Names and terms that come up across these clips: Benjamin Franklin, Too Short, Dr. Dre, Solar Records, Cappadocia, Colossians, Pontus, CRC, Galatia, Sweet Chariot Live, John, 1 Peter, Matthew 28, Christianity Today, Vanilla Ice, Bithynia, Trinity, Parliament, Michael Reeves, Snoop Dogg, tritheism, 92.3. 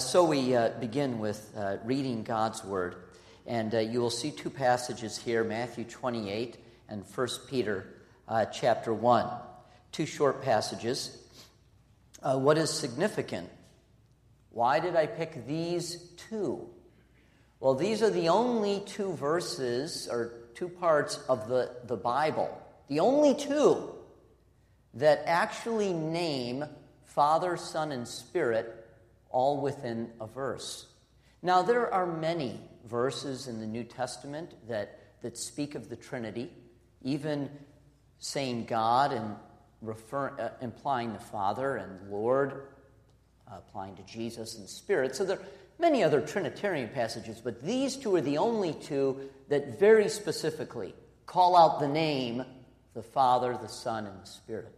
So we begin with reading God's Word, and you will see two passages here, Matthew 28 and 1 Peter chapter 1. Two short passages. What is significant? Why did I pick these two? Well, these are the only two verses or two parts of the Bible, the only two that actually name Father, Son, and Spirit all within a verse. Now, there are many verses in the New Testament that speak of the Trinity, even saying God and implying the Father and Lord, applying to Jesus and Spirit. So there are many other Trinitarian passages, but these two are the only two that very specifically call out the name the Father, the Son, and the Spirit.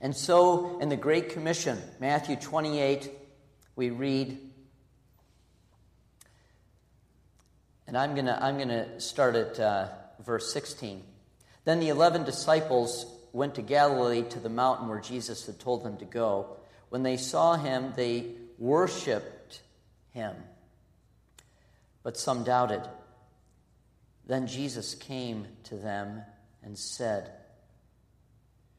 And so, in the Great Commission, Matthew 28, we read, and I'm gonna start at verse 16. Then the 11 disciples went to Galilee to the mountain where Jesus had told them to go. When they saw him, they worshipped him, but some doubted. Then Jesus came to them and said,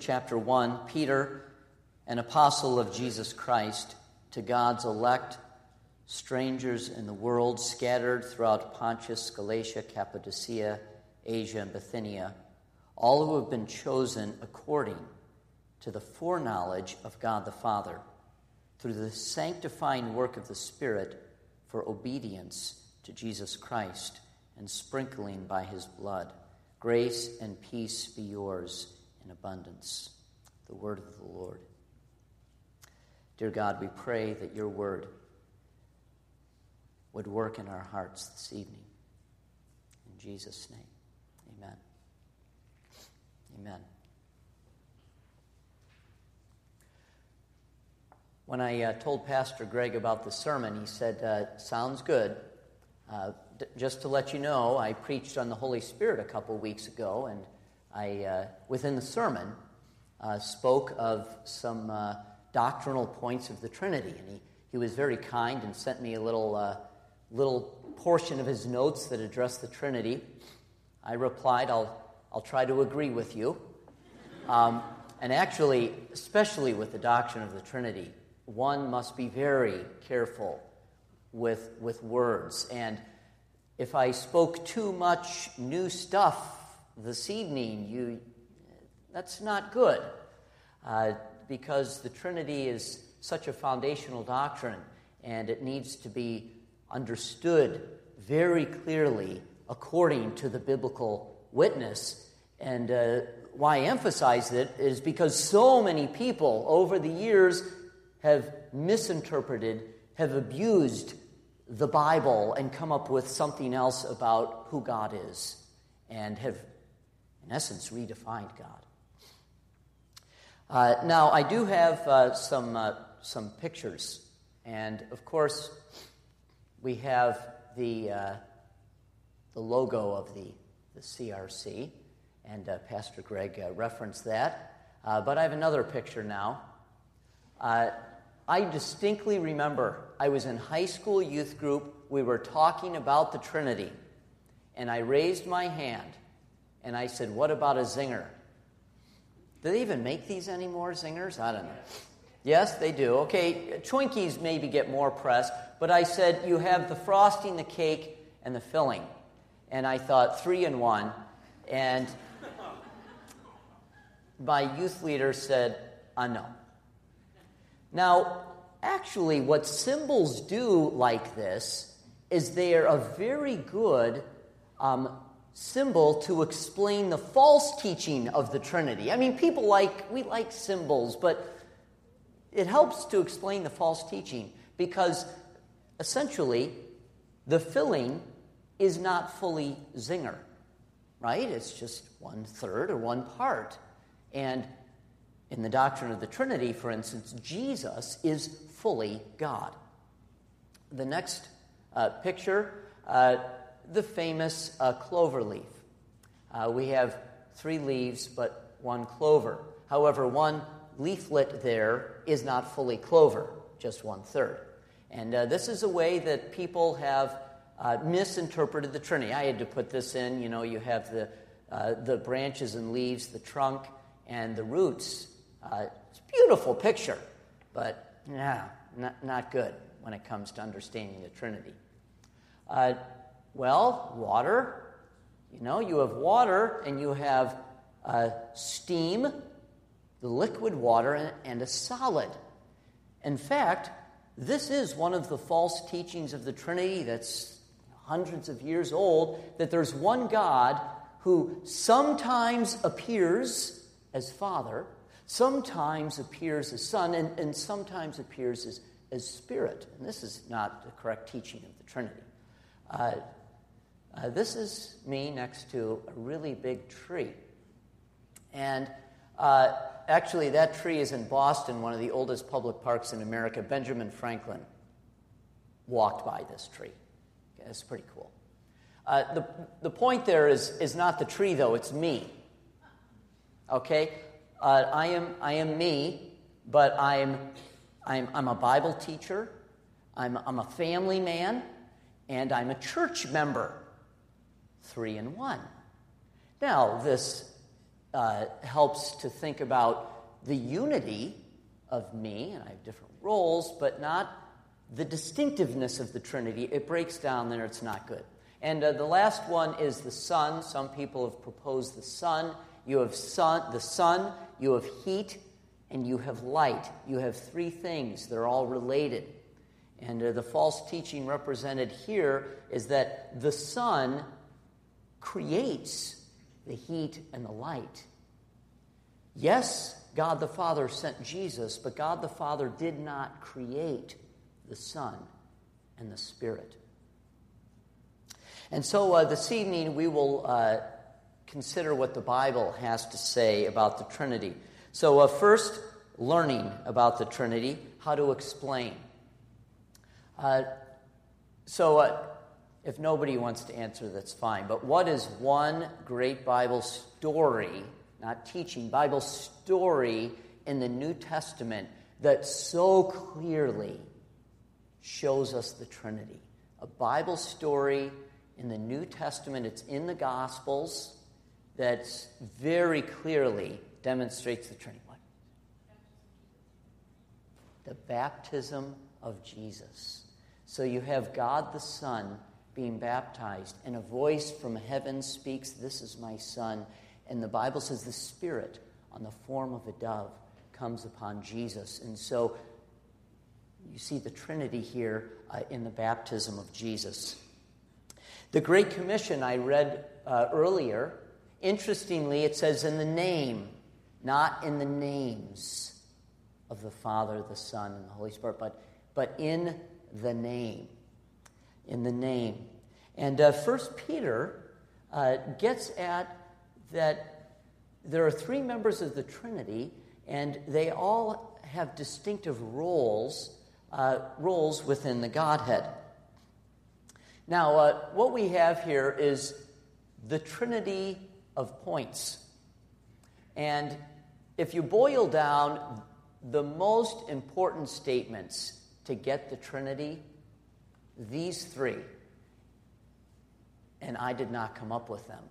chapter 1, Peter, an apostle of Jesus Christ, to God's elect, strangers in the world, scattered throughout Pontus, Galatia, Cappadocia, Asia, and Bithynia, all who have been chosen according to the foreknowledge of God the Father, through the sanctifying work of the Spirit for obedience to Jesus Christ and sprinkling by his blood. Grace and peace be yours in abundance. The word of the Lord. Dear God, we pray that your word would work in our hearts this evening. In Jesus' name, amen. Amen. When I told Pastor Greg about the sermon, he said, sounds good. Just to let you know, I preached on the Holy Spirit a couple weeks ago, and I within the sermon, spoke of some doctrinal points of the Trinity, and he was very kind and sent me a little portion of his notes that addressed the Trinity. I replied, I'll try to agree with you, and actually, especially with the doctrine of the Trinity, one must be very careful with words, and if I spoke too much new stuff this evening, that's not good, because the Trinity is such a foundational doctrine, and it needs to be understood very clearly according to the biblical witness. And why I emphasize it is because so many people over the years have misinterpreted, have abused the Bible, and come up with something else about who God is, and have in essence, redefined God. Now, I do have some pictures, and of course, we have the logo of the CRC, and Pastor Greg referenced that. But I have another picture now. I distinctly remember I was in high school youth group. We were talking about the Trinity, and I raised my hand. And I said, what about a zinger? Do they even make these anymore, zingers? I don't know. Yes, they do. Okay, Twinkies maybe get more press. But I said, you have the frosting, the cake, and the filling. And I thought, 3 in 1. And my youth leader said, no. Now, actually, what symbols do like this is they are a very good symbol to explain the false teaching of the Trinity. I mean, we like symbols, but It helps to explain the false teaching because essentially the filling is not fully zinger, right? It's just 1/3 or one part. And in the doctrine of the Trinity, for instance, Jesus is fully God. The next picture, the famous clover leaf. We have three leaves, but one clover. However, one leaflet there is not fully clover, just 1/3. And this is a way that people have misinterpreted the Trinity. I had to put this in. You know, you have the branches and leaves, the trunk, and the roots. It's a beautiful picture, but not good when it comes to understanding the Trinity. Well, water. You know, you have water and you have steam, the liquid water, and a solid. In fact, this is one of the false teachings of the Trinity that's hundreds of years old, that there's one God who sometimes appears as Father, sometimes appears as Son, and sometimes appears as Spirit. And this is not the correct teaching of the Trinity. This is me next to a really big tree. And actually, that tree is in Boston, one of the oldest public parks in America. Benjamin Franklin walked by this tree. Okay, that's pretty cool. The point there is not the tree, though. It's me. Okay? I am me, but I'm a Bible teacher. I'm a family man. And I'm a church member, 3 in 1. Now, this helps to think about the unity of me, and I have different roles, but not the distinctiveness of the Trinity. It breaks down there. It's not good. And the last one is the sun. Some people have proposed the sun. You have the sun, you have heat, and you have light. You have 3 things. They're all related. And the false teaching represented here is that the sun creates the heat and the light. Yes, God the Father sent Jesus, but God the Father did not create the Son and the Spirit. And so this evening we will consider what the Bible has to say about the Trinity. So first, learning about the Trinity, how to explain. If nobody wants to answer, that's fine. But what is one great Bible story, not teaching, Bible story in the New Testament that so clearly shows us the Trinity? A Bible story in the New Testament, it's in the Gospels, that very clearly demonstrates the Trinity. What? The baptism of Jesus. So you have God the Son being baptized, and a voice from heaven speaks, "This is my Son." And the Bible says the Spirit, on the form of a dove, comes upon Jesus. And so you see the Trinity here in the baptism of Jesus. The Great Commission I read earlier, interestingly, it says in the name, not in the names of the Father, the Son, and the Holy Spirit, but in the name, in the name. And 1 Peter gets at that there are 3 members of the Trinity, and they all have distinctive roles within the Godhead. Now, what we have here is the Trinity of points. And if you boil down the most important statements to get the Trinity, these 3. And I did not come up with them,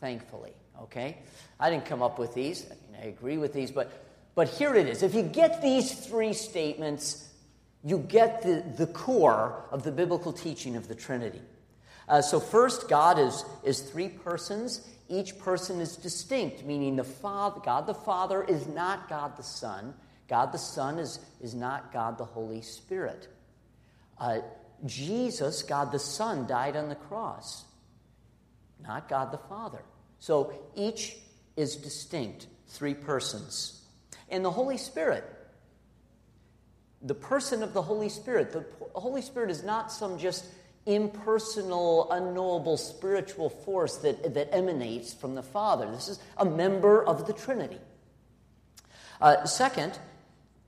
thankfully, okay? I didn't come up with these. I mean, I agree with these, but here it is. If you get these 3 statements, you get the core of the biblical teaching of the Trinity. So first, God is 3 persons. Each person is distinct, meaning the Father, God the Father is not God the Son. God the Son is not God the Holy Spirit. Jesus, God the Son, died on the cross, not God the Father. So each is distinct, 3 persons. And the Holy Spirit the person of the Holy Spirit. The Holy Spirit is not some just impersonal, unknowable spiritual force that emanates from the Father. This is a member of the Trinity. Second,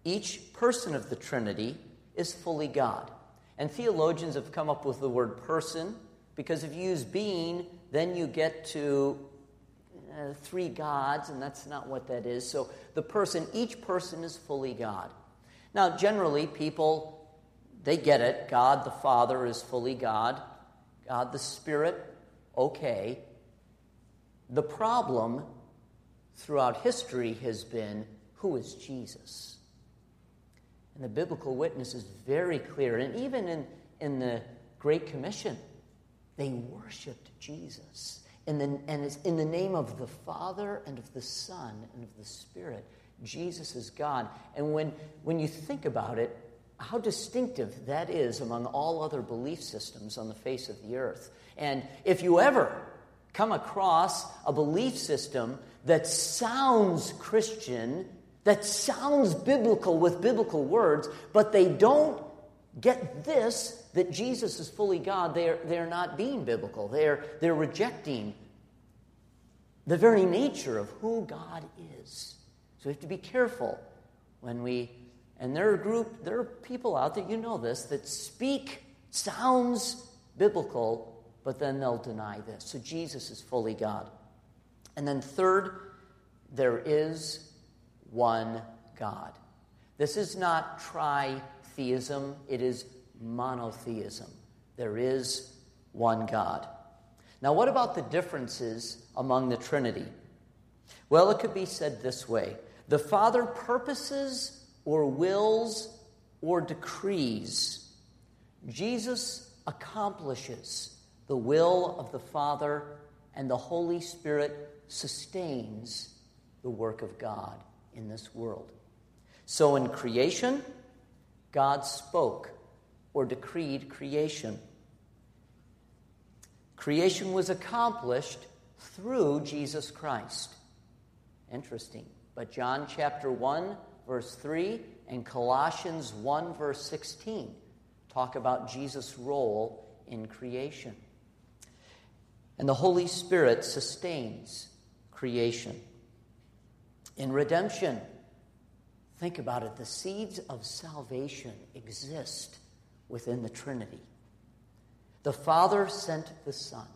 each person of the Trinity is fully God. And theologians have come up with the word person, because if you use being, then you get to three gods, and that's not what that is. So each person is fully God. Now, generally, people, they get it. God the Father is fully God. God the Spirit, okay. The problem throughout history has been, who is Jesus? And the biblical witness is very clear. And even in the Great Commission, they worshiped Jesus. And it's in the name of the Father and of the Son and of the Spirit. Jesus is God. And when you think about it, how distinctive that is among all other belief systems on the face of the earth. And if you ever come across a belief system that sounds Christian, that sounds biblical with biblical words, but they don't get this, that Jesus is fully God, they're not being biblical. They're rejecting the very nature of who God is. So we have to be careful when we... And there are people out there, you know this, that speak, sounds biblical, but then they'll deny this. So Jesus is fully God. And then third, there is one God. This is not tritheism, it is monotheism. There is one God. Now, what about the differences among the Trinity? Well, it could be said this way. The Father purposes or wills or decrees. Jesus accomplishes the will of the Father, and the Holy Spirit sustains the work of God in this world. So in creation, God spoke or decreed creation. Creation was accomplished through Jesus Christ. Interesting. But John chapter 1, verse 3, and Colossians 1, verse 16 talk about Jesus' role in creation. And the Holy Spirit sustains creation. In redemption, think about it, the seeds of salvation exist within the Trinity. The Father sent the Son.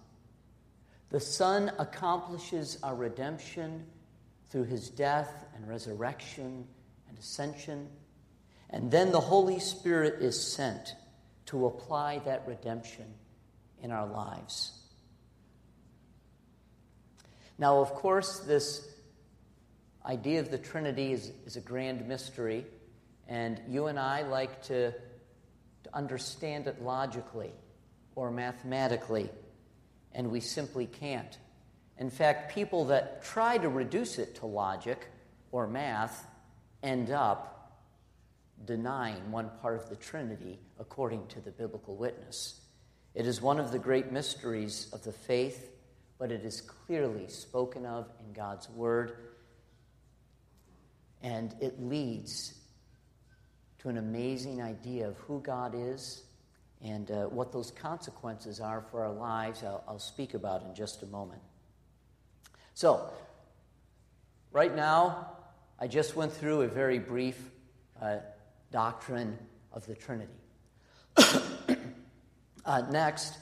The Son accomplishes our redemption through his death and resurrection and ascension. And then the Holy Spirit is sent to apply that redemption in our lives. Now, of course, this idea of the Trinity is a grand mystery, and you and I like to understand it logically or mathematically, and we simply can't. In fact, people that try to reduce it to logic or math end up denying one part of the Trinity according to the biblical witness. It is one of the great mysteries of the faith, but it is clearly spoken of in God's Word, and it leads to an amazing idea of who God is and what those consequences are for our lives. I'll speak about in just a moment. So, right now, I just went through a very brief doctrine of the Trinity. Next,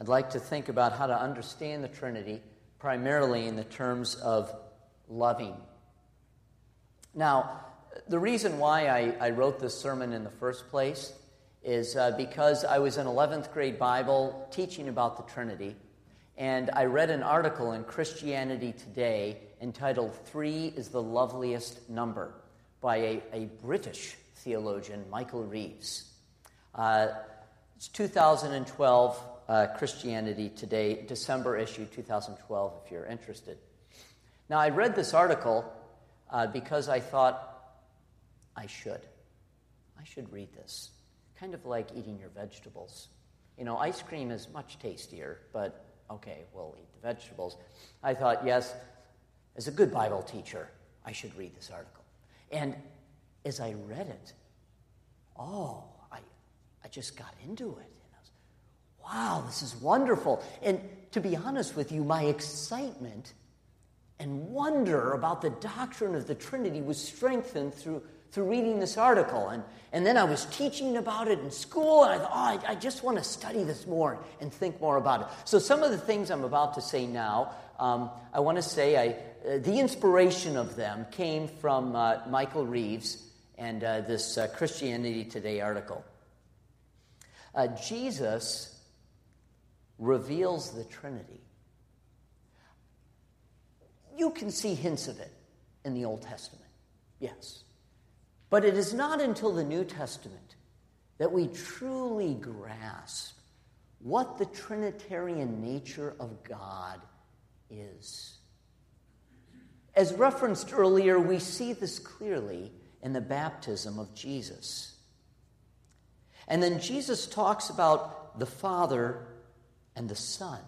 I'd like to think about how to understand the Trinity primarily in the terms of loving. Now, the reason why I wrote this sermon in the first place is because I was in 11th grade Bible teaching about the Trinity, and I read an article in Christianity Today entitled "Three is the Loveliest Number" by a British theologian, Michael Reeves. It's 2012, Christianity Today, December issue 2012, if you're interested. Now, I read this article because I thought I should read this. Kind of like eating your vegetables. You know, ice cream is much tastier, but okay, we'll eat the vegetables. I thought, yes, as a good Bible teacher, I should read this article. And as I read it, oh, I just got into it. And I was, wow, this is wonderful. And to be honest with you, my excitement and wonder about the doctrine of the Trinity was strengthened through reading this article. And then I was teaching about it in school, and I thought, oh, I just want to study this more and think more about it. So some of the things I'm about to say now, I want to say the inspiration of them came from Michael Reeves and this Christianity Today article. Jesus reveals the Trinity. You can see hints of it in the Old Testament, yes. But it is not until the New Testament that we truly grasp what the Trinitarian nature of God is. As referenced earlier, we see this clearly in the baptism of Jesus. And then Jesus talks about the Father and the Son.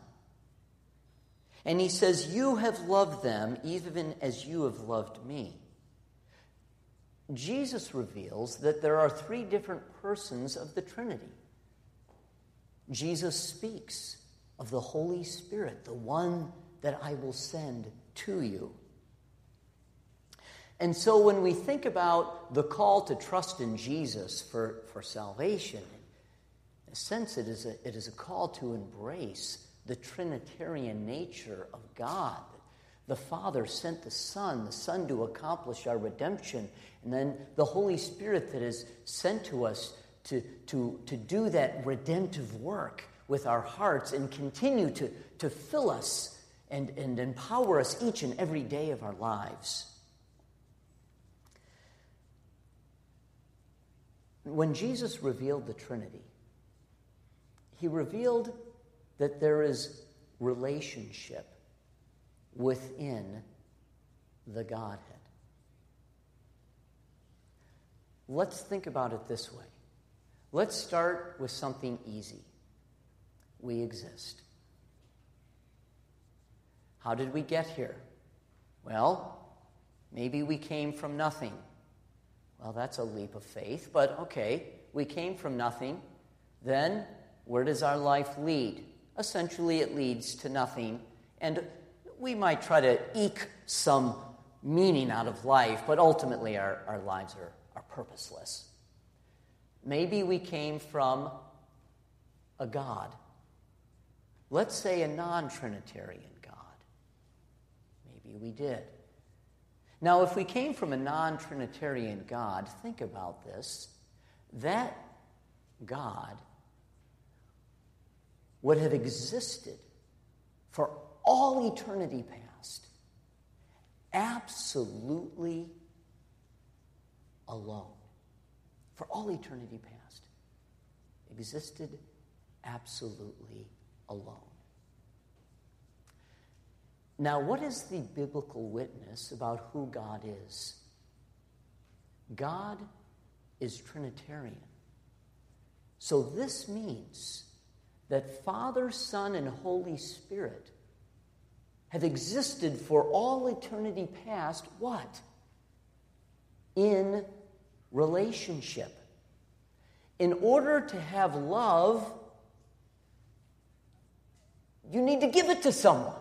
And he says, "You have loved them even as you have loved me." Jesus reveals that there are three different persons of the Trinity. Jesus speaks of the Holy Spirit, the one that I will send to you. And so when we think about the call to trust in Jesus for salvation, in a sense it is a call to embrace the Trinitarian nature of God. The Father sent the Son to accomplish our redemption, and then the Holy Spirit that is sent to us to do that redemptive work with our hearts and continue to fill us and empower us each and every day of our lives. When Jesus revealed the Trinity, he revealed that there is relationship within the Godhead. Let's think about it this way. Let's start with something easy. We exist. How did we get here? Well, maybe we came from nothing. Well, that's a leap of faith, but okay, we came from nothing. Then, where does our life lead? Essentially, it leads to nothing, and we might try to eke some meaning out of life, but ultimately our lives are purposeless. Maybe we came from a God. Let's say a non-Trinitarian God. Maybe we did. Now, if we came from a non-Trinitarian God, think about this. That God would have existed for all eternity past, absolutely alone. For all eternity past, existed absolutely alone. Now, what is the biblical witness about who God is? God is Trinitarian. So this means that Father, Son, and Holy Spirit have existed for all eternity past, what? In relationship. In order to have love, you need to give it to someone.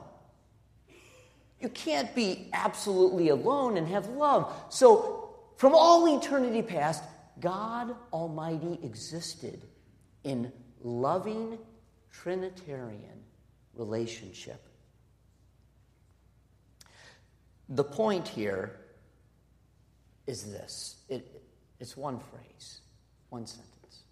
You can't be absolutely alone and have love. So, from all eternity past, God Almighty existed in loving Trinitarian relationship. The point here is this. It's one phrase, one sentence.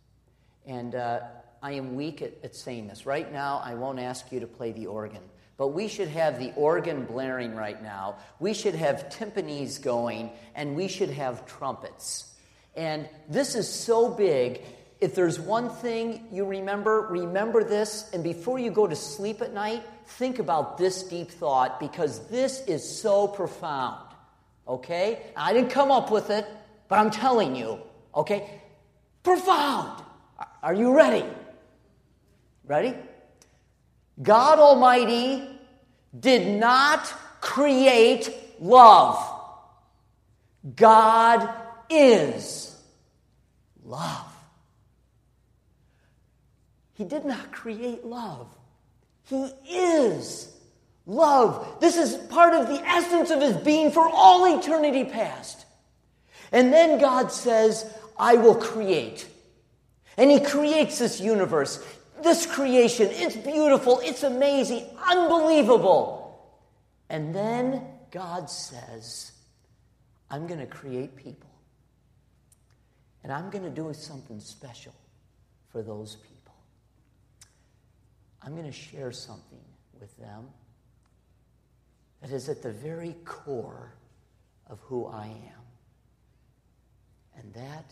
And I am weak at saying this. Right now, I won't ask you to play the organ. But we should have the organ blaring right now. We should have timpanis going, and we should have trumpets. And this is so big. If there's one thing you remember this. And before you go to sleep at night, think about this deep thought, because this is so profound. Okay? I didn't come up with it, but I'm telling you. Okay? Profound. Are you ready? Ready? God Almighty did not create love. God is love. He did not create love. He is love. This is part of the essence of his being for all eternity past. And then God says, I will create. And he creates this universe, this creation. It's beautiful. It's amazing. Unbelievable. And then God says, I'm going to create people. And I'm going to do something special for those people. I'm going to share something with them that is at the very core of who I am. And that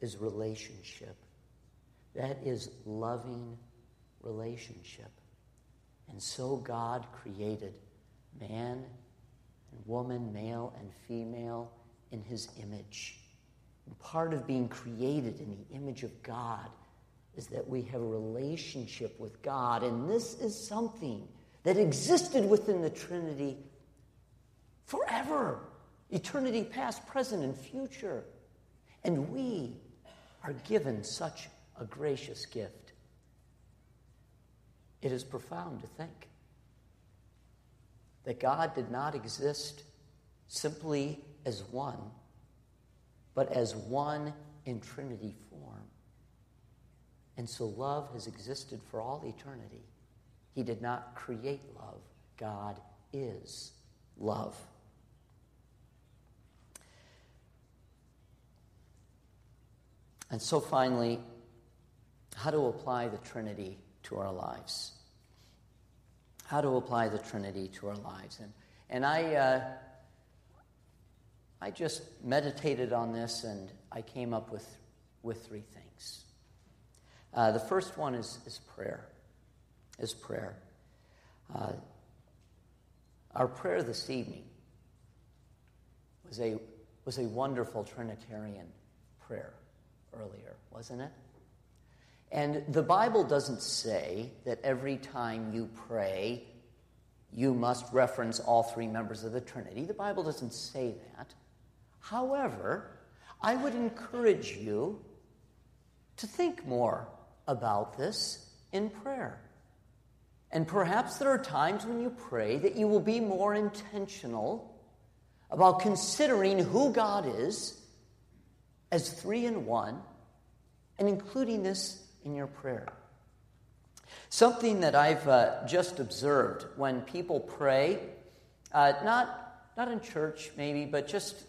is relationship. That is loving relationship. And so God created man and woman, male and female, in his image. And part of being created in the image of God is that we have a relationship with God. And this is something that existed within the Trinity forever, eternity past, present, and future. And we are given such a gracious gift. It is profound to think that God did not exist simply as one, but as one in Trinity form. And so love has existed for all eternity. He did not create love. God is love. And so finally, how to apply the Trinity to our lives. How to apply the Trinity to our lives. And I just meditated on this, and I came up with three things. The first one is prayer. Our prayer this evening was a wonderful Trinitarian prayer earlier, wasn't it? And the Bible doesn't say that every time you pray, you must reference all three members of the Trinity. The Bible doesn't say that. However, I would encourage you to think more about this in prayer. And perhaps there are times when you pray that you will be more intentional about considering who God is as three in one, and including this in your prayer. Something that I've just observed when people pray, not in church maybe, but just,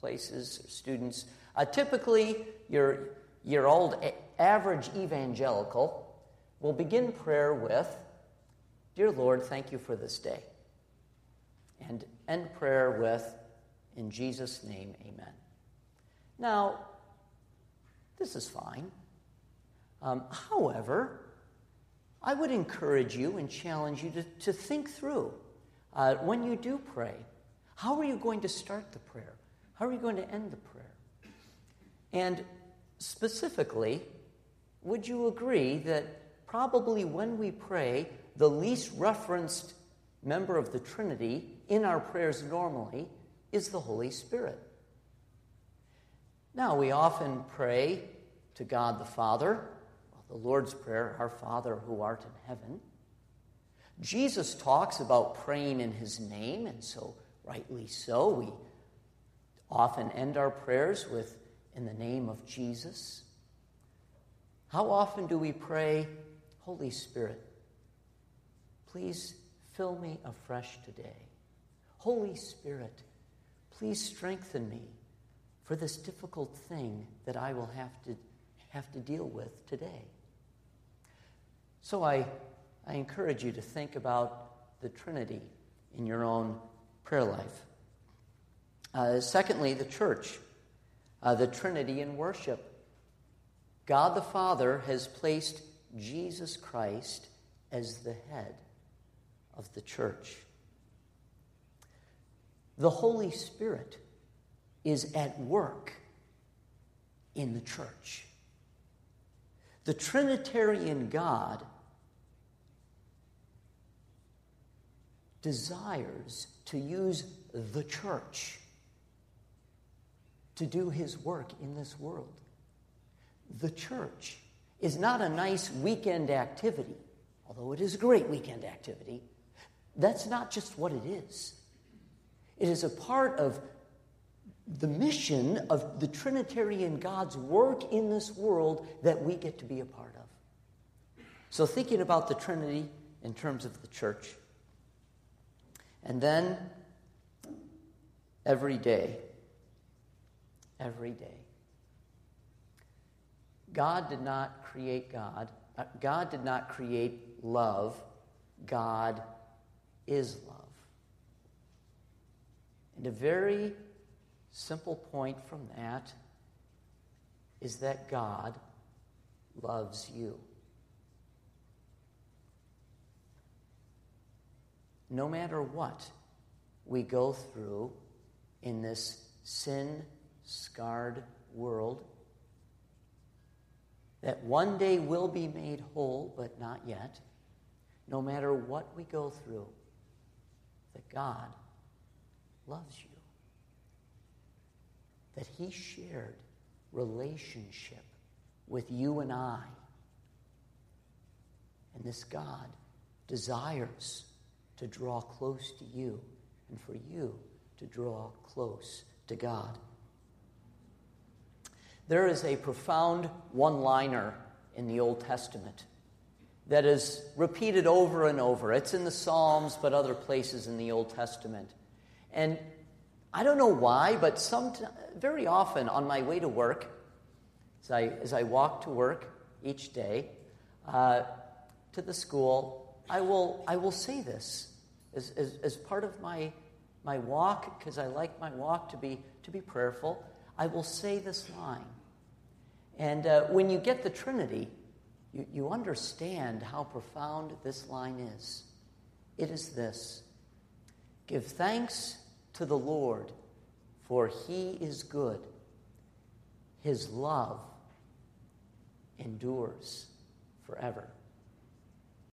places or students. Typically, your old average evangelical will begin prayer with, Dear Lord, thank you for this day. And end prayer with, In Jesus' name, amen. Now, this is fine. However, I would encourage you and challenge you to think through when you do pray. How are you going to start the prayer? How are you going to end the prayer? And specifically, would you agree that probably when we pray, the least referenced member of the Trinity in our prayers normally is the Holy Spirit? Now, we often pray to God the Father, the Lord's Prayer, Our Father who art in heaven. Jesus talks about praying in his name, and so, rightly so, we often end our prayers with, in the name of Jesus. How often do we pray, Holy Spirit, please fill me afresh today. Holy Spirit, please strengthen me for this difficult thing that I will have to deal with today. So I encourage you to think about the Trinity in your own prayer life. Secondly, the church, the Trinity in worship. God the Father has placed Jesus Christ as the head of the church. The Holy Spirit is at work in the church. The Trinitarian God desires to use the church to do his work in this world. The church is not a nice weekend activity, although it is a great weekend activity. That's not just what it is. It is a part of the mission of the Trinitarian God's work in this world that we get to be a part of. So thinking about the Trinity in terms of the church, and then every day. God did not create love. God is love. And a very simple point from that is that God loves you. No matter what we go through in this sin-scarred world, that one day will be made whole, but not yet, no matter what we go through, that God loves you, that he shared relationship with you and I. And this God desires to draw close to you and for you to draw close to God. There is a profound one-liner in the Old Testament that is repeated over and over. It's in the Psalms, but other places in the Old Testament. And I don't know why, but very often on my way to work, as I walk to work each day to the school, I will say this as part of my walk, because I like my walk to be prayerful. I will say this line. And when you get the Trinity, you understand how profound this line is. It is this: give thanks to the Lord, for he is good. His love endures forever.